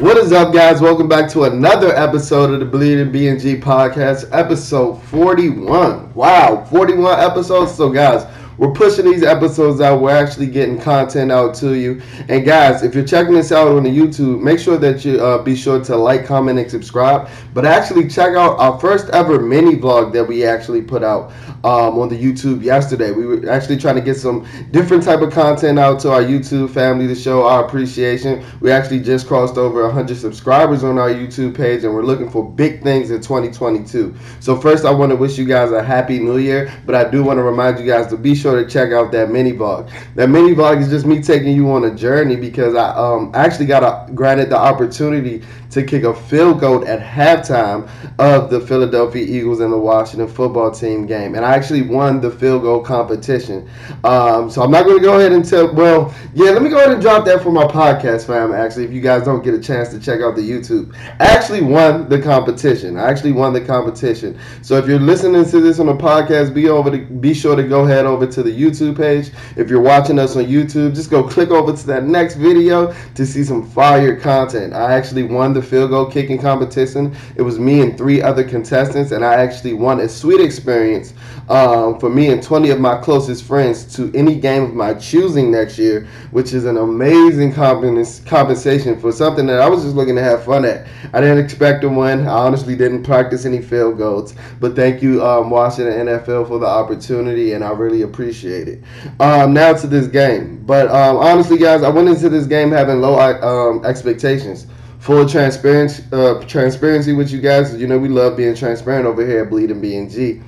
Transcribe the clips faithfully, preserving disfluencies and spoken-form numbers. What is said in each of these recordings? What is up, guys? Welcome back to another episode of the Bleeding B N G podcast, episode forty-one. Wow, forty-one episodes. So, guys, we're pushing these episodes out. We're actually getting content out to you. And, guys, if you're checking this out on the YouTube, make sure that you uh, be sure to like, comment, and subscribe. But actually check out our first ever mini vlog that we actually put out um, on the YouTube yesterday. We were actually trying to get some different type of content out to our YouTube family to show our appreciation. We actually just crossed over one hundred subscribers on our YouTube page, and we're looking for big things in twenty twenty-two. So first, I want to wish you guys a happy new year, but I do want to remind you guys to be sure to check out that mini vlog. That mini vlog is just me taking you on a journey because I um, actually got a, granted the opportunity to kick a field goal at halftime of the Philadelphia Eagles and the Washington Football Team game, and I actually won the field goal competition. Um, so I'm not going to go ahead and tell. Well, yeah, let me go ahead and drop that for my podcast fam. Actually, if you guys don't get a chance to check out the YouTube, I actually won the competition. I actually won the competition. So if you're listening to this on the podcast, be over to be sure to go head over to the YouTube page. If you're watching us on YouTube, just go click over to that next video to see some fire content. I actually won the field goal kicking competition. It was me and three other contestants, and I actually won a sweet experience um, for me and twenty of my closest friends to any game of my choosing next year, which is an amazing compens- compensation for something that I was just looking to have fun at. I didn't expect to win. I honestly didn't practice any field goals, but thank you um, Washington N F L for the opportunity, and I really appreciate Appreciated. Um, now to this game. But um, honestly, guys, I went into this game having low um, expectations. Full transparency, uh, transparency with you guys. You know, we love being transparent over here at Bleeding B N G.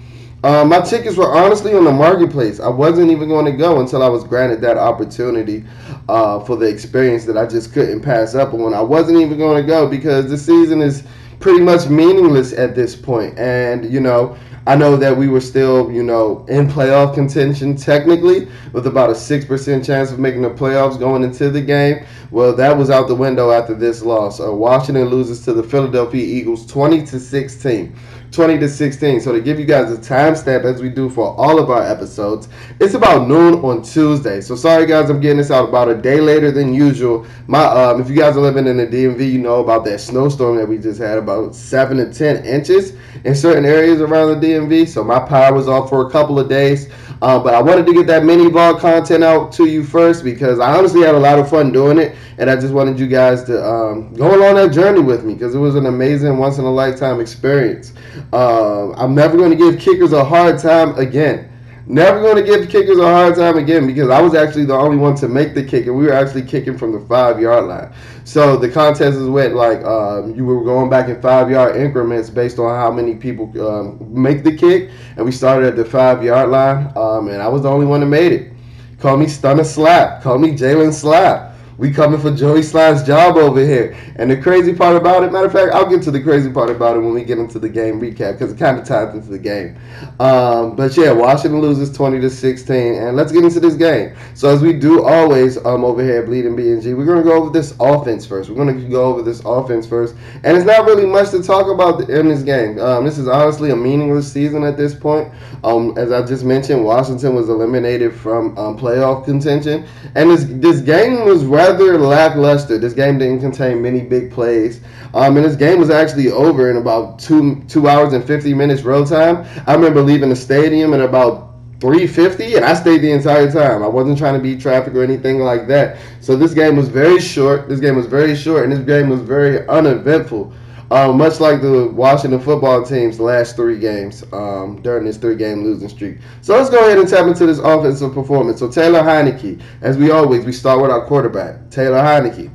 Um, my tickets were honestly on the marketplace. I wasn't even going to go until I was granted that opportunity uh, for the experience that I just couldn't pass up on. I wasn't even going to go because the season is pretty much meaningless at this point. And, you know, I know that we were still, you know, in playoff contention technically with about a six percent chance of making the playoffs going into the game. Well, that was out the window after this loss. Uh, Washington loses to the Philadelphia Eagles twenty to sixteen. twenty to sixteen. So to give you guys a timestamp, as we do for all of our episodes, it's about noon on Tuesday. So sorry guys, I'm getting this out about a day later than usual. My, um, if you guys are living in the D M V, you know about that snowstorm that we just had, about seven to ten inches in certain areas around the D M V. So my power was off for a couple of days, uh, but I wanted to get that mini vlog content out to you first because I honestly had a lot of fun doing it, and I just wanted you guys to um, go along that journey with me because it was an amazing, once in a lifetime experience. Uh, I'm never going to give kickers a hard time again. Never going to give kickers a hard time again because I was actually the only one to make the kick, and we were actually kicking from the five-yard line. So the contest is with, like, um, you were going back in five-yard increments based on how many people um, make the kick, and we started at the five-yard line, um, and I was the only one that made it. Call me Stunner Slap. Call me Jalen Slap. We coming for Joey Slye's job over here. And the crazy part about it, matter of fact, I'll get to the crazy part about it when we get into the game recap because it kind of ties into the game. Um, but, yeah, Washington loses twenty to sixteen. And let's get into this game. So, as we do always um, over here at Bleeding B N G, we're going to go over this offense first. We're going to go over this offense first. And it's not really much to talk about in this game. Um, this is honestly a meaningless season at this point. Um, as I just mentioned, Washington was eliminated from um, playoff contention. And this, this game was rather lackluster. This game didn't contain many big plays. Um, and this game was actually over in about two two hours and fifty minutes road time. I remember leaving the stadium at about three fifty, and I stayed the entire time. I wasn't trying to beat traffic or anything like that. So this game was very short. This game was very short, and this game was very uneventful. Uh, much like the Washington football team's last three games um, during this three-game losing streak. So let's go ahead and tap into this offensive performance. So Taylor Heinicke, as we always, we start with our quarterback, Taylor Heinicke.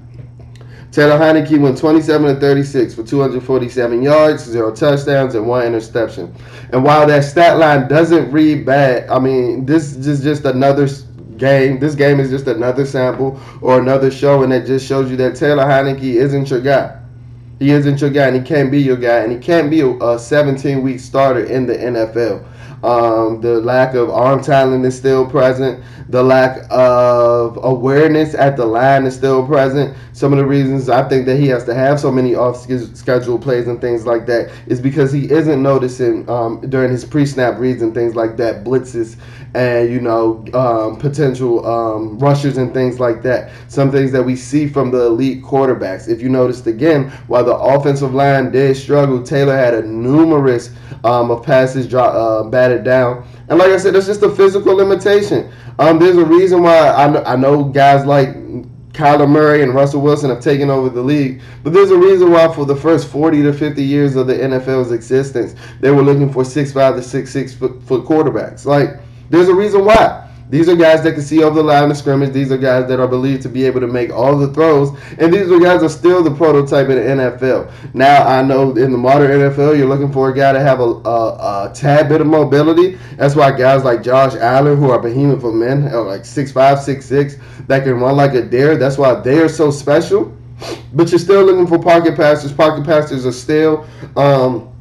Taylor Heinicke went twenty-seven to thirty-six for two hundred forty-seven yards, zero touchdowns, and one interception. And while that stat line doesn't read bad, I mean, this is just another game. This game is just another sample or another show, and it just shows you that Taylor Heinicke isn't your guy. He isn't your guy, and he can't be your guy, and he can't be a seventeen-week starter in the N F L. Um, the lack of arm talent is still present. The lack of awareness at the line is still present. Some of the reasons I think that he has to have so many off-schedule plays and things like that is because he isn't noticing um, during his pre-snap reads and things like that, blitzes and, you know, um, potential um, rushes and things like that. Some things that we see from the elite quarterbacks. If you noticed again, while the offensive line did struggle, Taylor had a numerous um, of passes dro- uh, batted down. And like I said, that's just a physical limitation. Um, there's a reason why I know, I know guys like Kyler Murray and Russell Wilson have taken over the league, but there's a reason why for the first forty to fifty years of the N F L's existence, they were looking for six five to six six foot, foot quarterbacks. Like, there's a reason why. These are guys that can see over the line of scrimmage. These are guys that are believed to be able to make all the throws. And these are guys that are still the prototype in the N F L. Now, I know in the modern N F L, you're looking for a guy to have a, a, a tad bit of mobility. That's why guys like Josh Allen, who are behemoth of men, are like six five, six six, that can run like a deer. That's why they are so special. But you're still looking for pocket passers. Pocket passers are still um,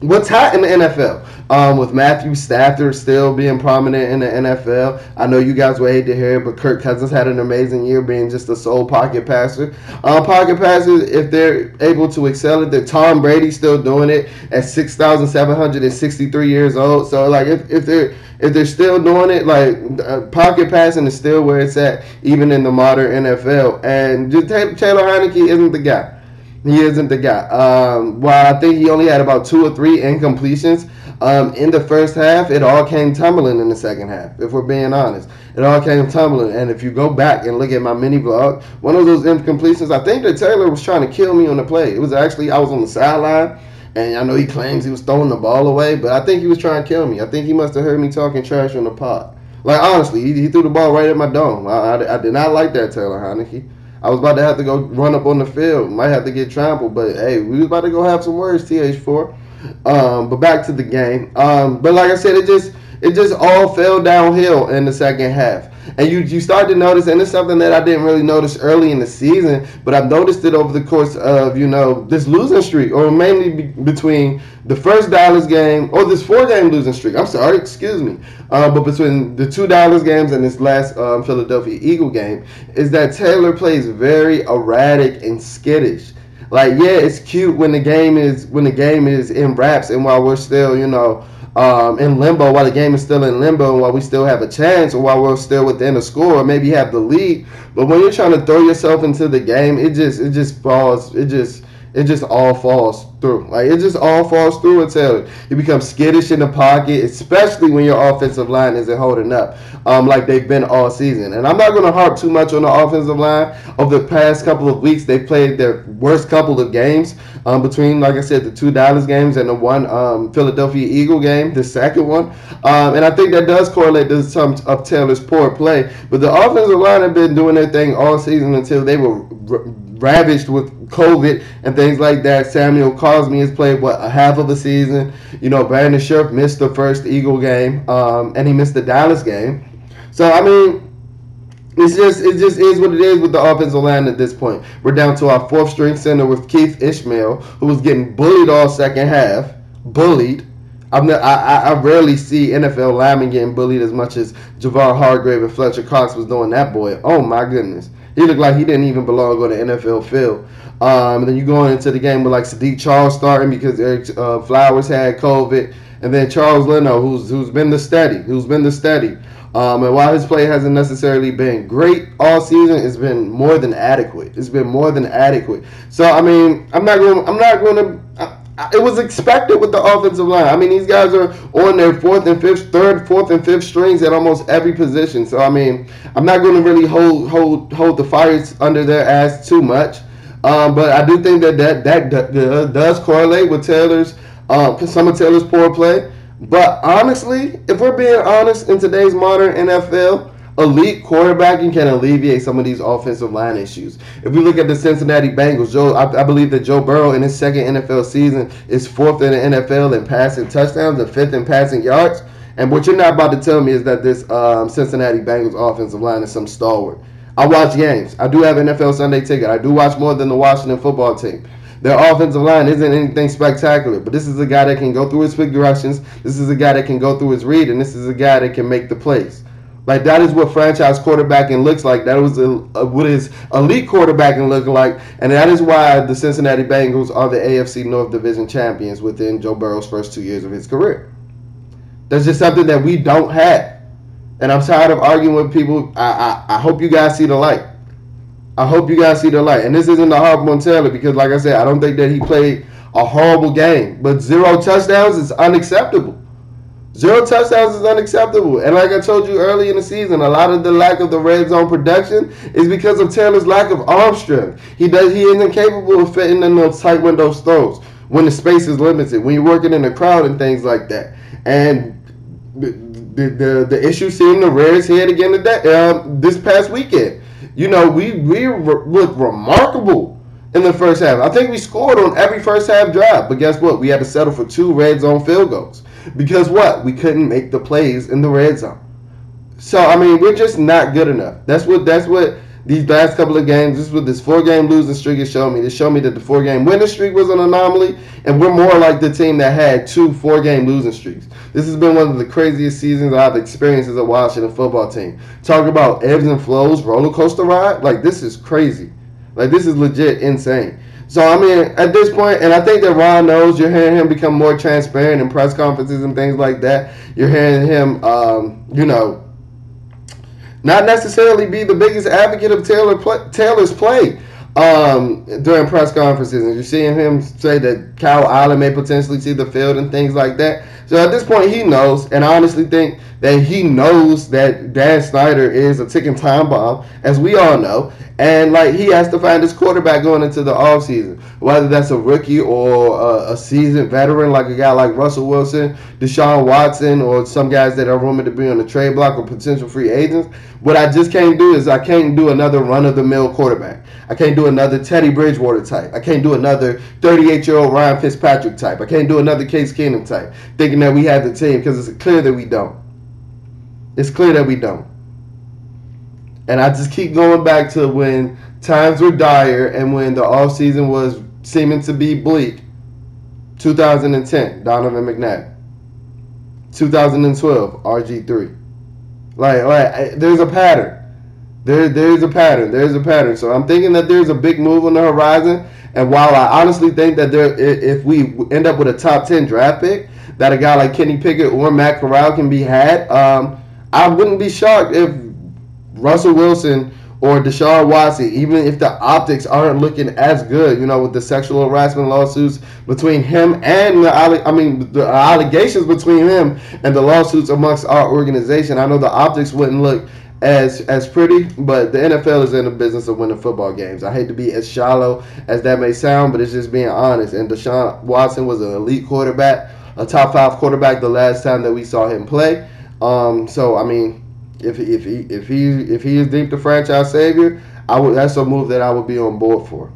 what's hot in the N F L. Um, with Matthew Stafford still being prominent in the N F L. I know you guys would hate to hear it, but Kirk Cousins had an amazing year being just a sole pocket passer. Uh, pocket passers, if they're able to excel at that, Tom Brady's still doing it at six thousand seven hundred sixty-three years old. So, like, if, if they're if they're still doing it, like, uh, pocket passing is still where it's at, even in the modern N F L. And just Taylor Heinicke isn't the guy. He isn't the guy. Um, while I think he only had about two or three incompletions um, in the first half, it all came tumbling in the second half, if we're being honest. It all came tumbling. And if you go back and look at my mini vlog, one of those incompletions, I think that Taylor was trying to kill me on the play. It was actually, I was on the sideline, and I know he claims he was throwing the ball away, but I think he was trying to kill me. I think he must have heard me talking trash on the pod. Like, honestly, he, he threw the ball right at my dome. I, I, I did not like that, Taylor Heinicke. I was about to have to go run up on the field. Might have to get trampled, but hey, we was about to go have some words, T H four. Um, but back to the game. Um, but like I said, it just it just all fell downhill in the second half. And you, you start to notice, and it's something that I didn't really notice early in the season, but I've noticed it over the course of, you know, this losing streak, or mainly be, between the first Dallas game, or this four-game losing streak. I'm sorry, excuse me. Uh, but between the two Dallas games and this last um, Philadelphia Eagle game, is that Taylor plays very erratic and skittish. Like, yeah, it's cute when the game is when the game is in wraps, and while we're still, you know, Um, in limbo, while the game is still in limbo, and while we still have a chance, or while we're still within the score, or maybe have the lead. But when you're trying to throw yourself into the game, it just it just falls. It just it just all falls through. Like it just all falls through with Taylor. He becomes skittish in the pocket, especially when your offensive line isn't holding up, um, like they've been all season. And I'm not going to harp too much on the offensive line. Over the past couple of weeks, they played their worst couple of games. Um, between, like I said, the two Dallas games and the one um, Philadelphia Eagle game, the second one. Um, and I think that does correlate to some of Taylor's poor play. But the offensive line have been doing their thing all season until they were r- ravaged with COVID and things like that. Samuel Cosmi has played, what, a half of the season. You know, Brandon Scherff missed the first Eagle game, um, and he missed the Dallas game. So, I mean, It's just, it just is what it is with the offensive line at this point. We're down to our fourth string center with Keith Ishmael, who was getting bullied all second half. Bullied. I'm not, I, I rarely see N F L linemen getting bullied as much as Javon Hargrave and Fletcher Cox was doing that boy. Oh, my goodness. He looked like he didn't even belong on the N F L field. Um, and then you going into the game with, like, Saahdiq Charles starting because Eric uh, Flowers had COVID. And then Charles Leno, who's who's been the steady, who's been the steady. Um, and while his play hasn't necessarily been great all season, it's been more than adequate. It's been more than adequate. So I mean, I'm not going. I'm not going to. I, I, it was expected with the offensive line. I mean, these guys are on their fourth and fifth, third, fourth and fifth strings at almost every position. So I mean, I'm not going to really hold hold hold the fires under their ass too much. Um, but I do think that that that, that, that does correlate with Taylor's um, some of Taylor's poor play. But honestly, if we're being honest, in today's modern N F L, elite quarterbacking can alleviate some of these offensive line issues. If we look at the Cincinnati Bengals, Joe, I, I believe that Joe Burrow in his second N F L season is fourth in the N F L in passing touchdowns and fifth in passing yards. And what you're not about to tell me is that this um, Cincinnati Bengals offensive line is some stalwart. I watch games. I do have an N F L Sunday ticket. I do watch more than the Washington Football Team. Their offensive line isn't anything spectacular, but this is a guy that can go through his progressions. This is a guy that can go through his read, and this is a guy that can make the plays. Like, that is what franchise quarterbacking looks like. That was a, a, what his elite quarterbacking looked like, and that is why the Cincinnati Bengals are the A F C North Division champions within Joe Burrow's first two years of his career. That's just something that we don't have, and I'm tired of arguing with people. I, I, I hope you guys see the light. I hope you guys see the light. And this isn't a harp on Taylor because, like I said, I don't think that he played a horrible game, but zero touchdowns is unacceptable. Zero touchdowns is unacceptable. And like I told you early in the season, a lot of the lack of the red zone production is because of Taylor's lack of arm strength. He does he isn't capable of fitting in those tight window throws when the space is limited, when you're working in a crowd and things like that. And the the, the, the issue seemed to rear its head again today, uh, this past weekend. You know, we, we re- looked remarkable in the first half. I think we scored on every first half drive. But guess what? We had to settle for two red zone field goals. Because what? We couldn't make the plays in the red zone. So, I mean, we're just not good enough. That's what that's what these last couple of games, this is what this four-game losing streak has shown me. It showed me that the four-game winning streak was an anomaly, and we're more like the team that had two four-game losing streaks. This has been one of the craziest seasons I've experienced as a Washington football team. Talk about ebbs and flows, roller coaster ride. Like, this is crazy. Like, this is legit insane. So, I mean, at this point, and I think that Ron knows, you're hearing him become more transparent in press conferences and things like that. You're hearing him, um, you know, not necessarily be the biggest advocate of Taylor play, Taylor's play um, during press conferences. And you're seeing him say that Kyle Allen may potentially see the field and things like that. So, at this point, he knows, and I honestly think that he knows that Dan Snyder is a ticking time bomb, as we all know. And, like, he has to find his quarterback going into the offseason, whether that's a rookie or a, a seasoned veteran like a guy like Russell Wilson, Deshaun Watson, or some guys that are rumored to be on the trade block or potential free agents. What I just can't do is I can't do another run-of-the-mill quarterback. I can't do another Teddy Bridgewater type. I can't do another thirty-eight-year-old Ryan Fitzpatrick type. I can't do another Case Keenum type, thinking that we have the team, because it's clear that we don't. It's clear that we don't. And I just keep going back to when times were dire and when the offseason was seeming to be bleak. twenty ten, Donovan McNabb. twenty twelve, R G three. Like, like there's a pattern. There, There's a pattern. There's a pattern. So I'm thinking that there's a big move on the horizon. And while I honestly think that there, if we end up with a top ten draft pick, that a guy like Kenny Pickett or Matt Corral can be had, um, I wouldn't be shocked if Russell Wilson or Deshaun Watson, even if the optics aren't looking as good, you know, with the sexual harassment lawsuits between him and the, I mean, the allegations between him and the lawsuits amongst our organization. I know the optics wouldn't look as as pretty, but the N F L is in the business of winning football games. I hate to be as shallow as that may sound, but it's just being honest. And Deshaun Watson was an elite quarterback, a top five quarterback the last time that we saw him play. Um, so, I mean, if if he if he if he is deep the franchise savior, I would that's a move that I would be on board for.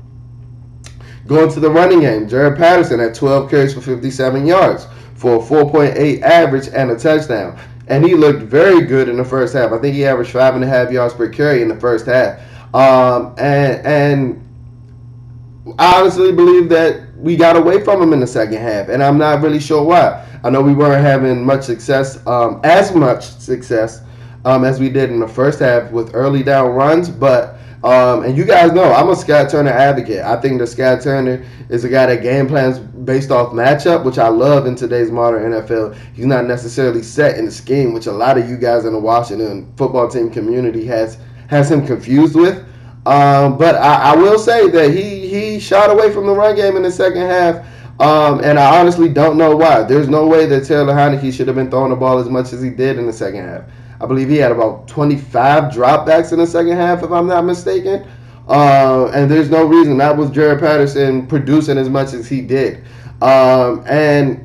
Going to the running game, Jaret Patterson had twelve carries for fifty-seven yards for a four point eight average and a touchdown. And he looked very good in the first half. I think he averaged five and a half yards per carry in the first half. Um, and and I honestly believe that we got away from him in the second half, and I'm not really sure why. I know we weren't having much success, um, as much success um, as we did in the first half with early down runs, but. Um, and you guys know, I'm a Scott Turner advocate. I think that Scott Turner is a guy that game plans based off matchup, which I love in today's modern N F L. He's not necessarily set in the scheme, which a lot of you guys in the Washington football team community has has him confused with. Um, but I, I will say that he, he shot away from the run game in the second half. Um, and I honestly don't know why. There's no way that Taylor Heinicke should have been throwing the ball as much as he did in the second half. I believe he had about twenty-five dropbacks in the second half, if I'm not mistaken. Uh, and there's no reason that was Jaret Patterson producing as much as he did. Um, and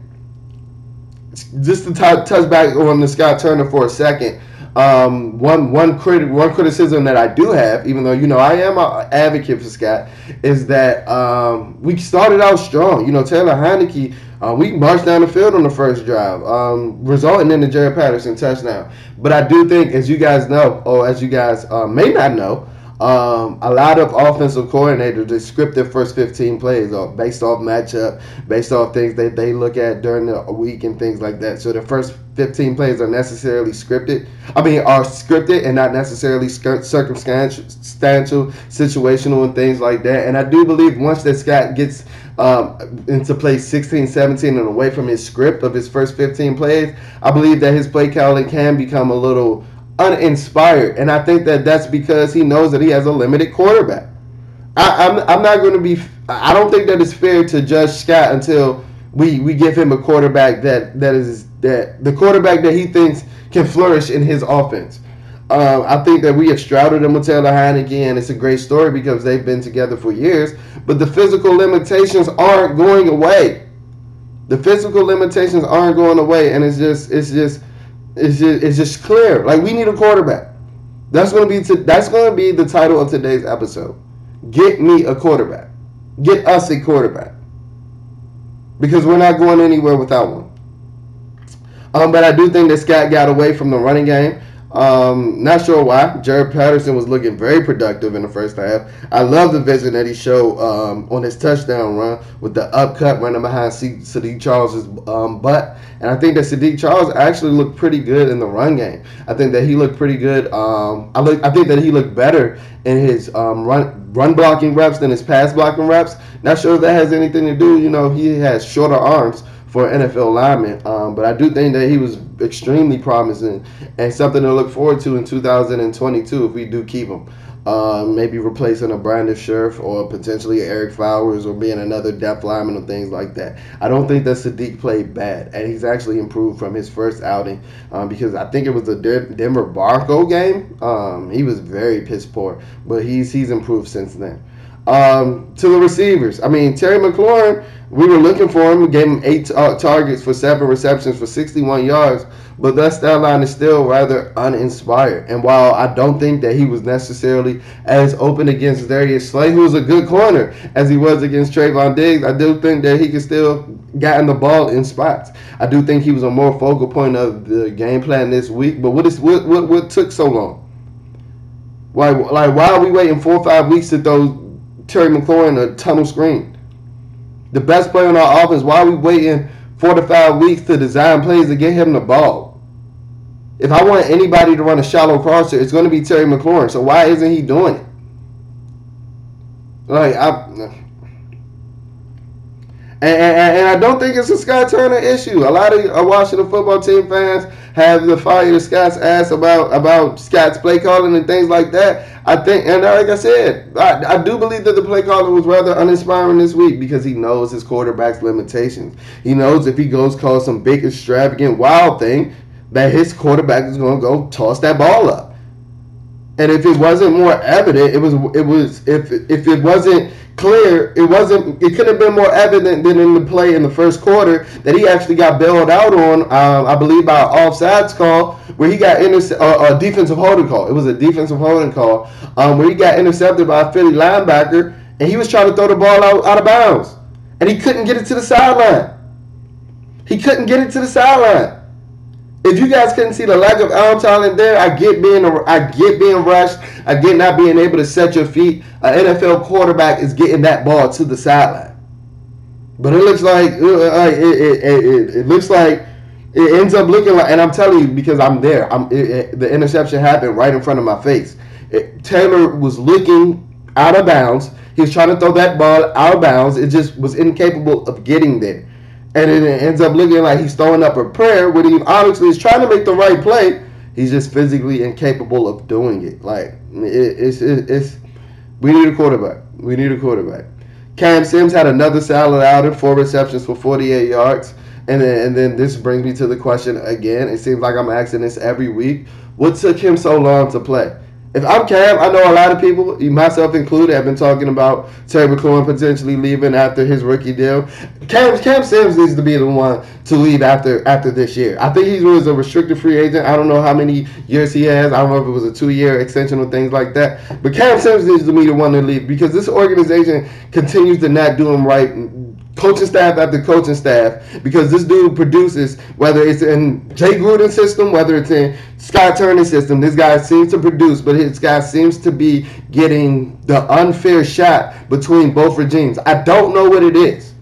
just to t- touch back on the Scott Turner for a second, um, one one crit- one criticism that I do have, even though you know I am an advocate for Scott, is that um, we started out strong. You know, Taylor Heinicke. Uh, we marched down the field on the first drive, um, resulting in the Jaret Patterson touchdown. But I do think, as you guys know, or as you guys uh, may not know, Um, a lot of offensive coordinators, they script their first fifteen plays off, based off matchup, based off things that they look at during the week and things like that. So the first fifteen plays are necessarily scripted. I mean, are scripted and not necessarily circumstantial, situational, and things like that. And I do believe once that Scott gets um, into play sixteen, seventeen, and away from his script of his first fifteen plays, I believe that his play calling can become a little uninspired. And I think that that's because he knows that he has a limited quarterback. I, I'm, I'm not going to be – I don't think that it's fair to judge Scott until – We we give him a quarterback that, that is that the quarterback that he thinks can flourish in his offense. Uh, I think that we have shrouded him with Taylor Heinicke, and it's a great story because they've been together for years. But the physical limitations aren't going away. The physical limitations aren't going away, and it's just it's just it's just it's just clear. Like, we need a quarterback. That's gonna be to, that's gonna be the title of today's episode. Get me a quarterback. Get us a quarterback. Because we're not going anywhere without one. Um, but I do think that Scott got away from the running game. Um, not sure why. Jaret Patterson was looking very productive in the first half. I love the vision that he showed um, on his touchdown run with the upcut running behind Saahdiq Charles' um, butt. And I think that Saahdiq Charles actually looked pretty good in the run game. I think that he looked pretty good. Um, I look. I think that he looked better in his um, run run blocking reps than his pass blocking reps. Not sure if that has anything to do. You know, he has shorter arms for an N F L lineman, um, but I do think that he was extremely promising and something to look forward to in two thousand twenty-two if we do keep him. Uh, maybe replacing a Brandon Scherff or potentially Eric Flowers or being another depth lineman or things like that. I don't think that Saahdiq played bad, and he's actually improved from his first outing um, because I think it was the De- Denver Barco game. Um, he was very piss poor, but he's he's improved since then. Um, to the receivers, I mean, Terry McLaurin, we were looking for him. We gave him eight uh, targets for seven receptions for sixty-one yards, but that stat line is still rather uninspired. And while I don't think that he was necessarily as open against Darius Slay, who was a good corner, as he was against Trayvon Diggs, I do think that he could still gotten the ball in spots. I do think he was a more focal point of the game plan this week. But what is what what, what took so long? Like, like why are we waiting four or five weeks to throw Terry McLaurin a tunnel screen? The best player on our offense, why are we waiting four to five weeks to design plays to get him the ball? If I want anybody to run a shallow crosser, it's going to be Terry McLaurin. So why isn't he doing it? Like, I... And, and, and I don't think it's a Scott Turner issue. A lot of uh, Washington Football Team fans have the fire to Scott's ass about, about Scott's play calling and things like that. I think, and like I said, I, I do believe that the play calling was rather uninspiring this week because he knows his quarterback's limitations. He knows if he goes call some big, extravagant, wild thing, that his quarterback is going to go toss that ball up. And if it wasn't more evident, it was it was if if it wasn't clear, it wasn't it could have been more evident than in the play in the first quarter that he actually got bailed out on. Um, I believe by an offsides call where he got inter uh, a defensive holding call. It was a defensive holding call um, where he got intercepted by a Philly linebacker, and he was trying to throw the ball out, out of bounds, and he couldn't get it to the sideline. He couldn't get it to the sideline. If you guys couldn't see the lack of arm talent there, I get being I get being rushed. I get not being able to set your feet. An N F L quarterback is getting that ball to the sideline, but it looks like it, it, it, it looks like it ends up looking like. And I'm telling you because I'm there. I'm it, it, the interception happened right in front of my face. It, Taylor was looking out of bounds. He was trying to throw that ball out of bounds. It just was incapable of getting there. And it ends up looking like he's throwing up a prayer when he honestly is trying to make the right play. He's just physically incapable of doing it. Like, it, it's, it, it's, we need a quarterback. We need a quarterback. Cam Sims had another solid outing, four receptions for forty-eight yards. And then, and then this brings me to the question again. It seems like I'm asking this every week. What took him so long to play? If I'm Cam, I know a lot of people, myself included, have been talking about Terry McLaurin potentially leaving after his rookie deal. Cam, Cam Sims needs to be the one to leave after after this year. I think he was a restricted free agent. I don't know how many years he has. I don't know if it was a two-year extension or things like that. But Cam Sims needs to be the one to leave because this organization continues to not do him right coaching staff after coaching staff, because this dude produces, whether it's in Jay Gruden's system, whether it's in Scott Turner's system, this guy seems to produce, but this guy seems to be getting the unfair shot between both regimes. I don't know what it is.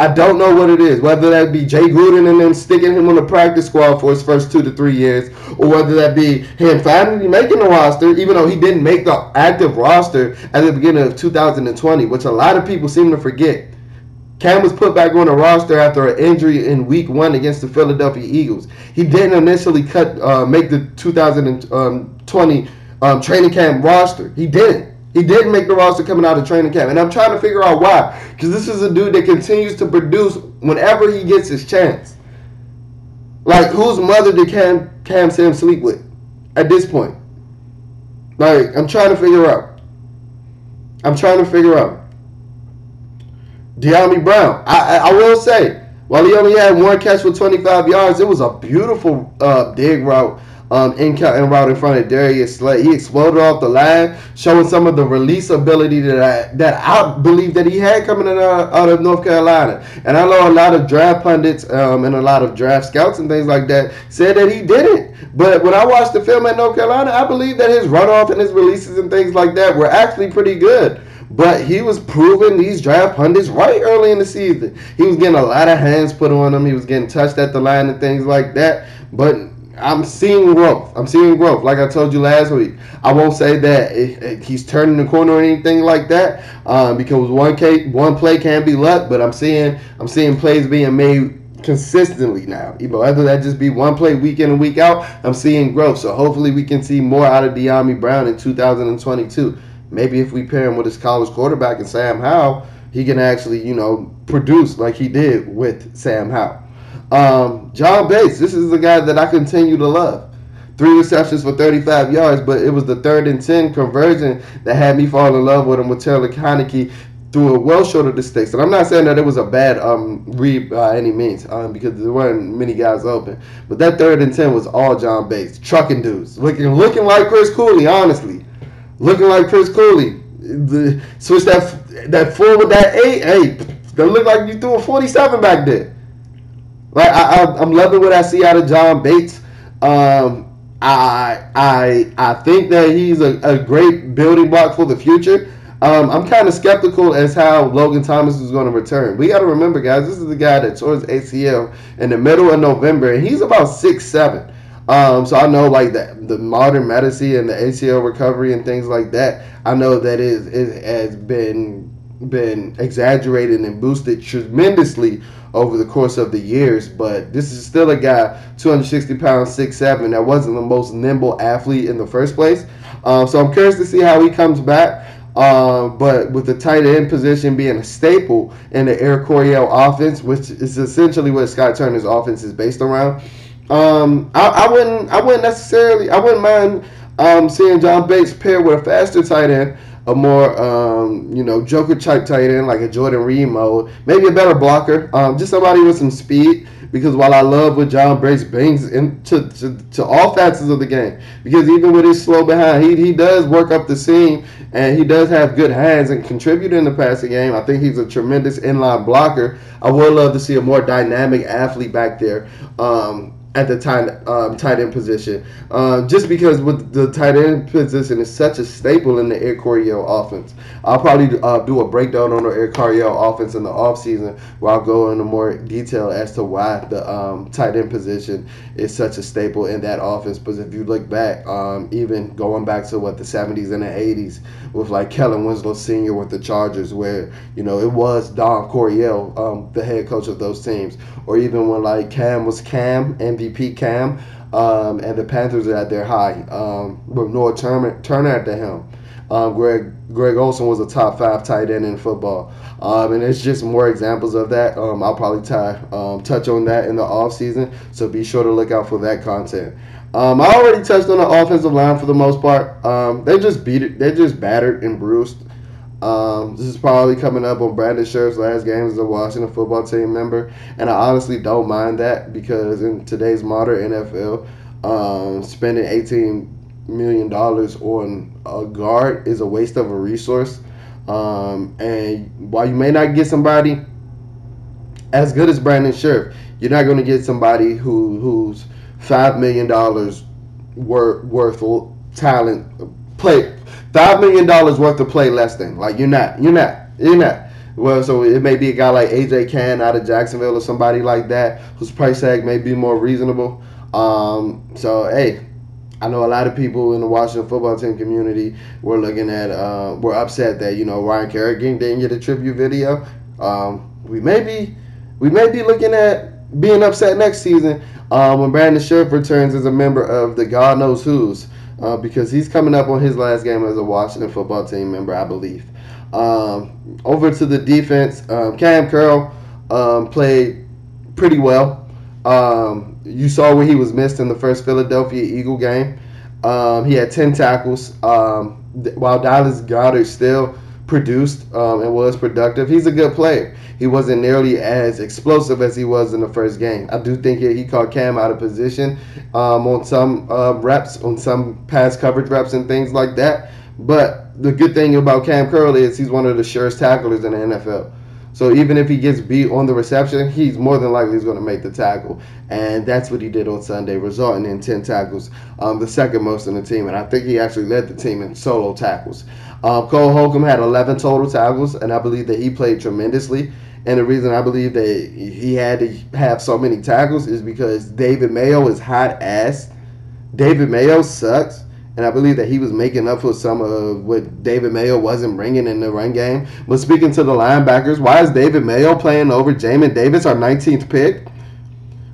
I don't know what it is, whether that be Jay Gruden and them sticking him on the practice squad for his first two to three years, or whether that be him finally making the roster, even though he didn't make the active roster at the beginning of two thousand twenty, which a lot of people seem to forget. Cam was put back on the roster after an injury in week one against the Philadelphia Eagles. He didn't initially cut uh, make the two thousand twenty um, training camp roster. He didn't. He didn't make the roster coming out of training camp. And I'm trying to figure out why. Because this is a dude that continues to produce whenever he gets his chance. Like, whose mother did Cam, Cam Sims sleep with at this point? Like, I'm trying to figure out. I'm trying to figure out. Dyami Brown. I, I, I will say, while he only had one catch for twenty-five yards, it was a beautiful uh, dig route. Um, in, in route in front of Darius Slay. He exploded off the line, showing some of the release ability that I, that I believe that he had coming in, uh, out of North Carolina. And I know a lot of draft pundits um, and a lot of draft scouts and things like that said that he didn't. But when I watched the film at North Carolina, I believe that his runoff and his releases and things like that were actually pretty good. But he was proving these draft pundits right early in the season. He was getting a lot of hands put on him. He was getting touched at the line and things like that. But I'm seeing growth. I'm seeing growth. Like I told you last week, I won't say that it, it, he's turning the corner or anything like that, um, because one K, one play can be luck. But I'm seeing, I'm seeing plays being made consistently now. Even whether that just be one play week in and week out, I'm seeing growth. So hopefully we can see more out of Dyami Brown in two thousand twenty-two. Maybe if we pair him with his college quarterback and Sam Howell, he can actually, you know, produce like he did with Sam Howell. Um, John Bates, this is the guy that I continue to love. Three receptions for thirty-five yards, but it was the third and ten conversion that had me fall in love with him, with Taylor Heinicke threw it well short of the sticks. And I'm not saying that it was a bad um, read by any means, um, because there weren't many guys open. But that third and ten was all John Bates, trucking dudes, looking looking like Chris Cooley, honestly. Looking like Chris Cooley. The, switch that, that four with that eight, hey, that looked like you threw a forty-seven back there. Like I, I, I'm loving what I see out of John Bates. Um, I, I, I think that he's a, a great building block for the future. Um, I'm kind of skeptical as how Logan Thomas is going to return. We got to remember, guys, this is the guy that tore his A C L in the middle of November, and he's about six seven. Um, so I know, like, the, the modern medicine and the A C L recovery and things like that, I know that is it has been been exaggerated and boosted tremendously over the course of the years, but this is still a guy, two hundred sixty pounds, six seven, that wasn't the most nimble athlete in the first place. Uh, so I'm curious to see how he comes back. Uh, but with the tight end position being a staple in the Air Coryell offense, which is essentially what Scott Turner's offense is based around, um, I, I wouldn't, I wouldn't necessarily, I wouldn't mind um, seeing John Bates paired with a faster tight end. A more, um, you know, Joker-type tight end, like a Jordan Reed mode. Maybe a better blocker. Um, just somebody with some speed. Because while I love what John Bates brings into to, to all facets of the game, because even with his slow behind, he he does work up the seam, and he does have good hands and contribute in the passing game. I think he's a tremendous inline blocker. I would love to see a more dynamic athlete back there. Um, at the tight, um, tight end position. Uh, just because with the tight end position is such a staple in the Air Coryell offense. I'll probably uh, do a breakdown on the Air Coryell offense in the offseason, where I'll go into more detail as to why the um, tight end position is such a staple in that offense. But if you look back, um, even going back to what the seventies and the eighties with like Kellen Winslow Senior with the Chargers, where, you know, it was Don Coryell, um, the head coach of those teams, or even when like Cam was Cam and M V P Cam, um, and the Panthers are at their high, um, with Noah Turner, Turner at the helm. Um, Greg Greg Olsen was a top five tight end in football, um, and it's just more examples of that. Um, I'll probably tie, um, touch on that in the offseason, so be sure to look out for that content. Um, I already touched on the offensive line for the most part. Um, they just beat it. They just battered and bruised. Um, this is probably coming up on Brandon Scherff's last game as a Washington Football Team member, and I honestly don't mind that, because in today's modern N F L, um, spending eighteen million dollars on a guard is a waste of a resource. Um, and while you may not get somebody as good as Brandon Scherff, you're not going to get somebody who who's five million dollars worth worth talent play five million dollars worth of play less than. Like you're not, you're not, you're not. Well, so it may be a guy like A J Cann out of Jacksonville or somebody like that whose price tag may be more reasonable. Um, so hey, I know a lot of people in the Washington Football Team community were looking at, uh, were upset that you know Ryan Kerrigan didn't get a tribute video. Um, we may be, we may be looking at being upset next season uh, when Brandon Scherff returns as a member of the God Knows Who's uh, because he's coming up on his last game as a Washington Football Team member, I believe. Um, over to the defense, um, Cam Curl um, played pretty well. Um, you saw where he was missed in the first Philadelphia Eagle game. Um, he had ten tackles, um, th- while Dallas Goedert still produced um, and was productive. He's a good player. He wasn't nearly as explosive as he was in the first game. I do think he, he caught Cam out of position um, on some uh, reps, on some pass coverage reps and things like that. But the good thing about Cam Curl is he's one of the surest tacklers in the N F L. So even if he gets beat on the reception, he's more than likely he's going to make the tackle. And that's what he did on Sunday, resulting in ten tackles, um, the second most in the team. And I think he actually led the team in solo tackles. Um, Cole Holcomb had eleven total tackles, and I believe that he played tremendously. And the reason I believe that he had to have so many tackles is because David Mayo is hot ass. David Mayo sucks. And I believe that he was making up for some of what David Mayo wasn't bringing in the run game. But speaking to the linebackers, why is David Mayo playing over Jamin Davis, our nineteenth pick?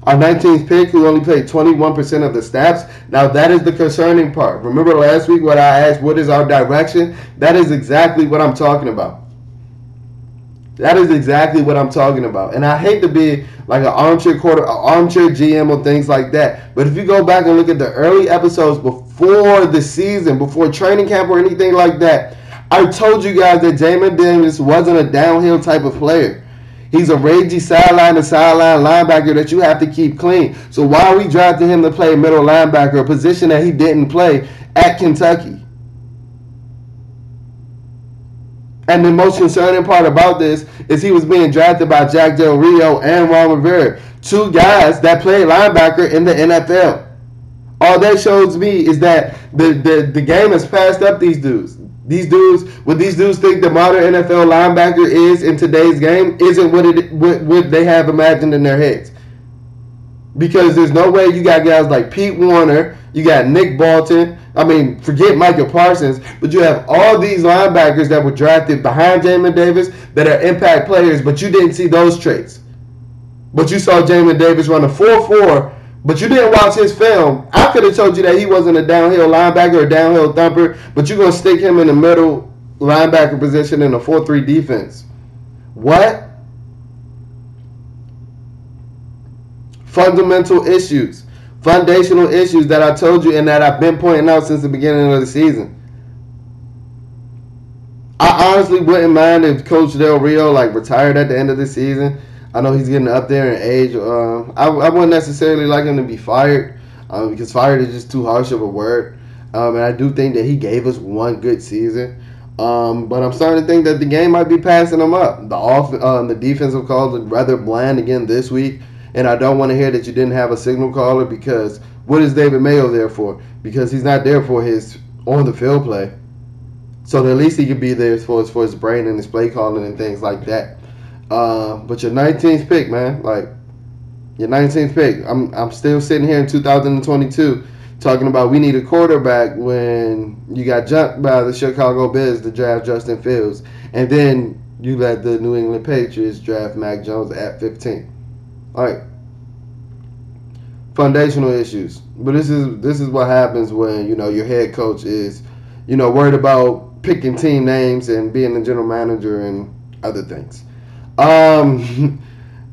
Our nineteenth pick, who only played twenty-one percent of the snaps. Now, that is the concerning part. Remember last week when I asked, what is our direction? That is exactly what I'm talking about. That is exactly what I'm talking about. And I hate to be like an armchair quarter, an armchair G M or things like that. But if you go back and look at the early episodes before the season, before training camp or anything like that, I told you guys that Jamin Davis wasn't a downhill type of player. He's a ragey sideline to sideline linebacker that you have to keep clean. So why are we drafting him to play middle linebacker, a position that he didn't play at Kentucky? And the most concerning part about this is he was being drafted by Jack Del Rio and Ron Rivera, two guys that played linebacker in the N F L. All that shows me is that the, the, the game has passed up these dudes. These dudes, what these dudes think the modern N F L linebacker is in today's game isn't what it what, what they have imagined in their heads. Because there's no way you got guys like Pete Warner, you got Nick Bolton, I mean, forget Micah Parsons, but you have all these linebackers that were drafted behind Jamin Davis that are impact players, but you didn't see those traits. But you saw Jamin Davis run a four four, but you didn't watch his film. I could have told you that he wasn't a downhill linebacker or downhill thumper, but you're going to stick him in the middle linebacker position in a four three defense. What? Fundamental issues. Foundational issues that I told you and that I've been pointing out since the beginning of the season. I honestly wouldn't mind if Coach Del Rio like retired at the end of the season. I know he's getting up there in age. Uh, I, I wouldn't necessarily like him to be fired um, because fired is just too harsh of a word. Um, and I do think that he gave us one good season. Um, but I'm starting to think that the game might be passing him up. The off, um, the defensive calls are rather bland again this week. And I don't want to hear that you didn't have a signal caller because what is David Mayo there for? Because he's not there for his on-the-field play. So at least he could be there for his, for his brain and his play calling and things like that. Uh, but your nineteenth pick, man, like your nineteenth pick. I'm I'm still sitting here in two thousand twenty-two talking about we need a quarterback when you got jumped by the Chicago Bears to draft Justin Fields. And then you let the New England Patriots draft Mac Jones at fifteen. All right, foundational issues, but this is this is what happens when you know your head coach is, you know, worried about picking team names and being the general manager and other things. Um,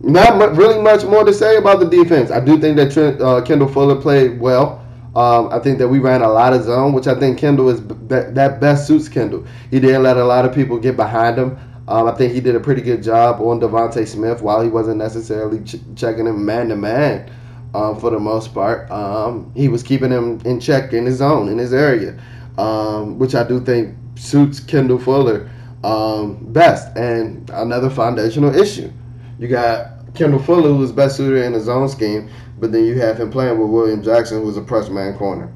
not much, really much more to say about the defense. I do think that Trent, uh, Kendall Fuller played well. Um, I think that we ran a lot of zone, which I think Kendall is be- that best suits Kendall. He didn't let a lot of people get behind him. Um, I think he did a pretty good job on Devontae Smith while he wasn't necessarily ch- checking him man-to-man um, for the most part. Um, he was keeping him in check in his zone, in his area, um, which I do think suits Kendall Fuller um, best. And another foundational issue. You got Kendall Fuller, who was best suited in his own scheme, but then you have him playing with William Jackson, who was a press man corner.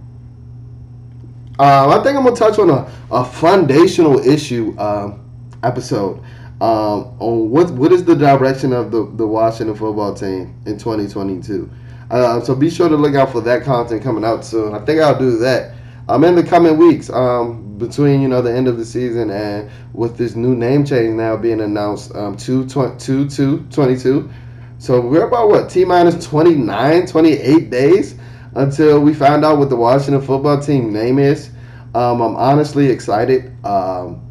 Um, I think I'm going to touch on a, a foundational issue um, episode um, on what what is the direction of the, the Washington football team in twenty twenty-two. Uh, so be sure to look out for that content coming out soon. I think I'll do that um, in the coming weeks um, between, you know, the end of the season and with this new name change now being announced, um, two twenty-two. So we're about, what, T-minus twenty-nine, twenty-eight days until we found out what the Washington football team name is. Um, I'm honestly excited. Um,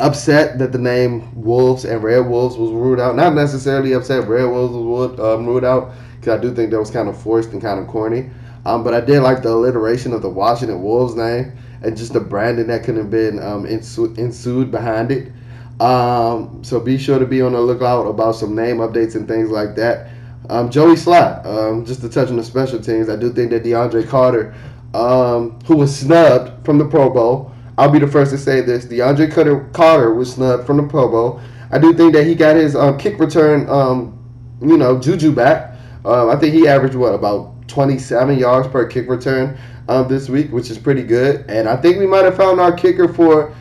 upset that the name Wolves and Red Wolves was ruled out. Not necessarily upset Red Wolves was um, ruled out, because I do think that was kind of forced and kind of corny. Um, but I did like the alliteration of the Washington Wolves name and just the branding that could have been um, ensued behind it. Um, so be sure to be on the lookout about some name updates and things like that. Um, Joey Slye, um, just to touch on the special teams, I do think that DeAndre Carter, um, who was snubbed from the Pro Bowl, I'll be the first to say this, DeAndre Carter, Carter was snubbed from the Pro Bowl. I do think that he got his um, kick return, um, you know, juju back. Um, I think he averaged, what, about twenty-seven yards per kick return um, this week, which is pretty good. And I think we might have found our kicker for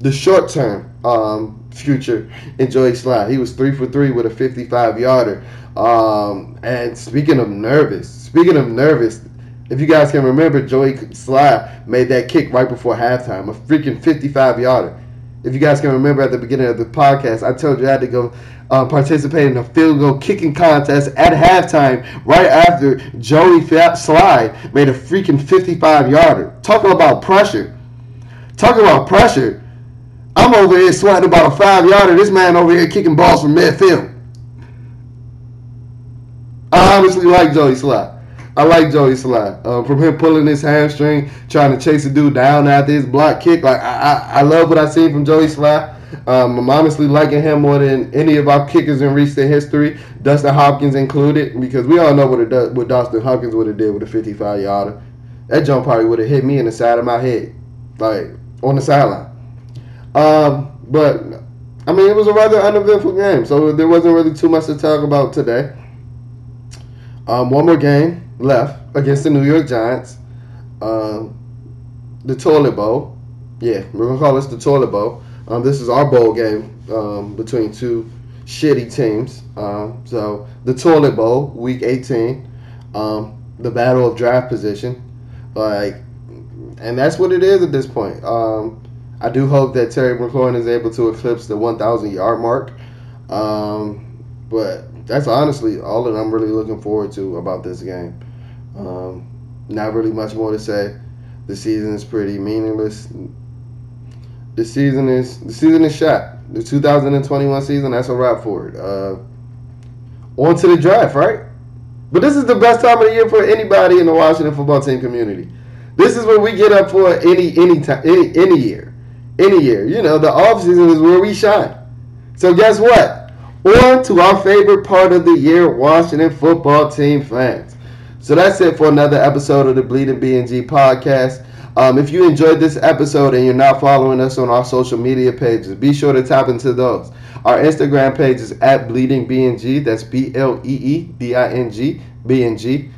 the short-term um, future in Joey Slye. He was three for three with a fifty-five-yarder. Um, and speaking of nervous, speaking of nervous, if you guys can remember, Joey Slye made that kick right before halftime, a freaking fifty-five-yarder. If you guys can remember at the beginning of the podcast, I told you I had to go uh, participate in a field goal kicking contest at halftime right after Joey Slye made a freaking fifty-five-yarder. Talk about pressure. Talk about pressure. I'm over here sweating about a five-yarder. This man over here kicking balls from midfield. I honestly like Joey Slye. I like Joey Slye. Uh, from him pulling his hamstring, trying to chase a dude down after his block kick. Like I, I, I love what I seen from Joey Slye. Um, I'm honestly liking him more than any of our kickers in recent history, Dustin Hopkins included, because we all know what it does, what Dustin Hopkins would have did with a fifty-five-yarder. That jump probably would have hit me in the side of my head, like on the sideline. Um, but I mean, it was a rather uneventful game, so there wasn't really too much to talk about today. Um, one more game left against the New York Giants. Um, the Toilet Bowl. Yeah, we're going to call this the Toilet Bowl. Um, this is our bowl game um, between two shitty teams. Um, so, the Toilet Bowl, Week eighteen. Um, the battle of draft position. like, And that's what it is at this point. Um, I do hope that Terry McLaurin is able to eclipse the one thousand-yard mark. Um, but... That's honestly all that I'm really looking forward to about this game. Um, not really much more to say. The season is pretty meaningless. The season is the season is shot. The two thousand twenty-one season, that's a wrap for it. Uh, on to the draft, right? But this is the best time of the year for anybody in the Washington football team community. This is what we get up for any any time, any any year, any year. You know, the offseason is where we shine. So guess what? Or to our favorite part of the year, Washington football team fans. So that's it for another episode of the Bleeding B N G podcast. Um, if you enjoyed this episode and you're not following us on our social media pages, be sure to tap into those. Our Instagram page is at Bleeding B N G. That's B L E E D I N G, B N G.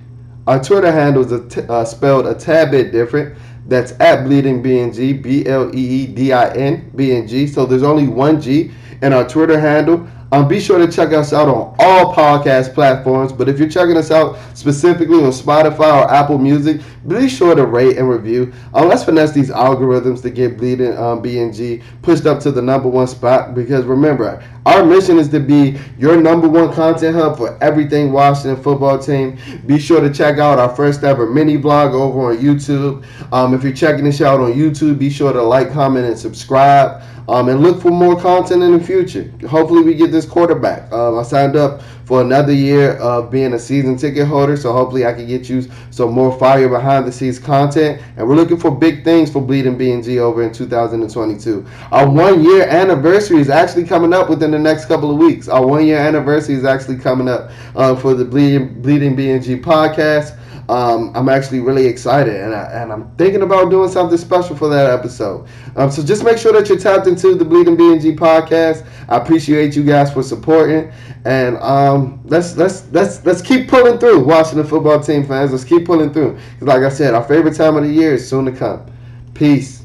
Our Twitter handle is uh, spelled a tad bit different. That's at Bleeding B N G, B L E E D I N, B N G. So there's only one G in our Twitter handle. Um, be sure to check us out on all podcast platforms. But if you're checking us out specifically on Spotify or Apple Music, be sure to rate and review. Um, let's finesse these algorithms to get Bleeding um, B N G pushed up to the number one spot. Because remember, our mission is to be your number one content hub for everything Washington football team. Be sure to check out our first ever mini vlog over on YouTube. Um, if you're checking this out on YouTube, be sure to like, comment, and subscribe. Um, and look for more content in the future. Hopefully we get this quarterback. Um, I signed up for another year of being a season ticket holder, so hopefully I can get you some more fire behind-the-scenes content. And we're looking for big things for Bleeding B N G over in two thousand twenty-two. Our one-year anniversary is actually coming up within the next couple of weeks. Our one-year anniversary is actually coming up uh, for the Bleeding, Bleeding B N G podcast. Um, I'm actually really excited, and, I, and I'm thinking about doing something special for that episode. Um, so just make sure that you're tapped into the Bleeding B N G podcast. I appreciate you guys for supporting, and um, let's let's let's let's keep pulling through, Washington Football Team fans. Let's keep pulling through. Like I said, our favorite time of the year is soon to come. Peace.